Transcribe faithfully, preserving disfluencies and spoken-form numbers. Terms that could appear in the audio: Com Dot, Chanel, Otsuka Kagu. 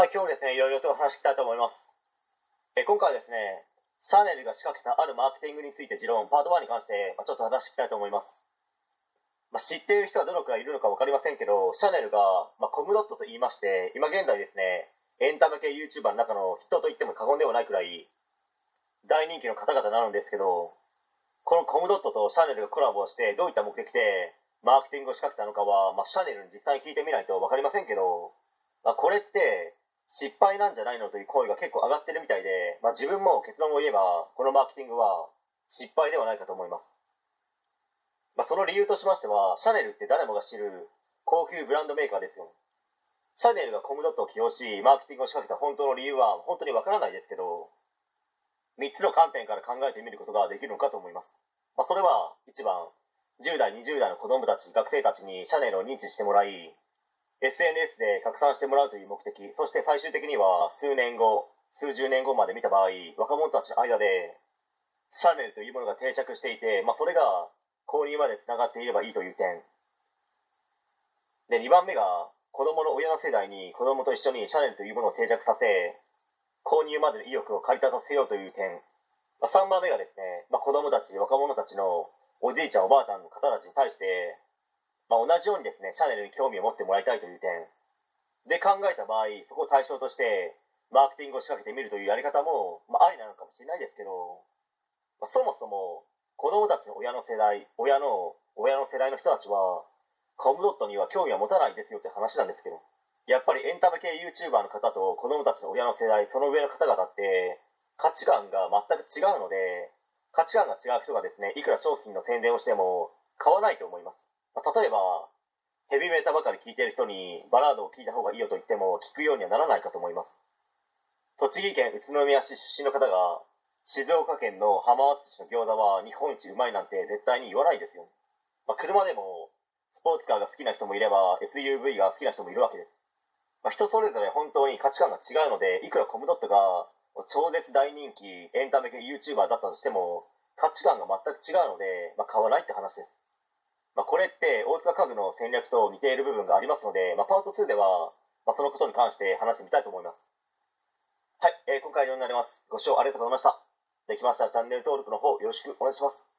はい、今日ですね、いろいろとお話ししたいと思います。え今回はですね、シャネルが仕掛けたあるマーケティングについて持論パートワンに関して、まあ、ちょっと話していきたいと思います。まあ、知っている人はどのくらいいるのか分かりませんけど、シャネルが、まあ、コムドットと言いまして、今現在ですね、エンタメ系 YouTuber の中の筆頭と言っても過言ではないくらい大人気の方々なんですけど、このコムドットとシャネルがコラボしてどういった目的でマーケティングを仕掛けたのかは、まあ、シャネルに実際に聞いてみないと分かりませんけど、まあ、これって失敗なんじゃないのという声が結構上がってるみたいで、まあ、自分も結論を言えばこのマーケティングは失敗ではないかと思います。まあ、その理由としましては、シャネルって誰もが知る高級ブランドメーカーですよ。シャネルがコムドットを起用しマーケティングを仕掛けた本当の理由は本当にわからないですけど、みっつの観点から考えてみることができるのかと思います。まあ、それはいちばん、じゅうだいにじゅう代の子どもたち、学生たちにシャネルを認知してもらい、 エスエヌエス で拡散してもらうという目的、そして最終的には数年後、数十年後まで見た場合、若者たちの間でシャネルというものが定着していて、まあ、それが購入までつながっていればいいという点で、にばんめが子どもの親の世代に子どもと一緒にシャネルというものを定着させ、購入までの意欲を駆り立たせようという点、まあ、さんばんめがですね、まあ、子どもたち、若者たちのおじいちゃんおばあちゃんの方たちに対して、まあ、同じようにですね、シャネルに興味を持ってもらいたいという点で考えた場合、そこを対象としてマーケティングを仕掛けてみるというやり方も、まあ、ありなのかもしれないですけど、まあ、そもそも子どもたちの親の世代、親の親の世代の人たちはコムドットには興味は持たないですよって話なんですけど、やっぱりエンタメ系 YouTuber の方と子どもたちの親の世代、その上の方々って価値観が全く違うので、価値観が違う人がですね、いくら商品の宣伝をしても買わないと思います。まあ、例えばヘビメタばかり聴いている人にバラードを聴いた方がいいよと言っても聞くようにはならないかと思います。栃木県宇都宮市出身の方が静岡県の浜松市の餃子は日本一うまいなんて絶対に言わないですよ。まあ、車でもスポーツカーが好きな人もいれば エスユーブイ が好きな人もいるわけです。まあ、人それぞれ本当に価値観が違うので、いくらコムドットが超絶大人気エンタメ系 YouTuber だったとしても価値観が全く違うので、まあ、買わないって話です。まあ、これって大塚家具の戦略と似ている部分がありますので、まあ、パートツーでは、まあ、そのことに関して話してみたいと思います。はい、えー、今回は以上になります。ご視聴ありがとうございました。できましたらチャンネル登録の方よろしくお願いします。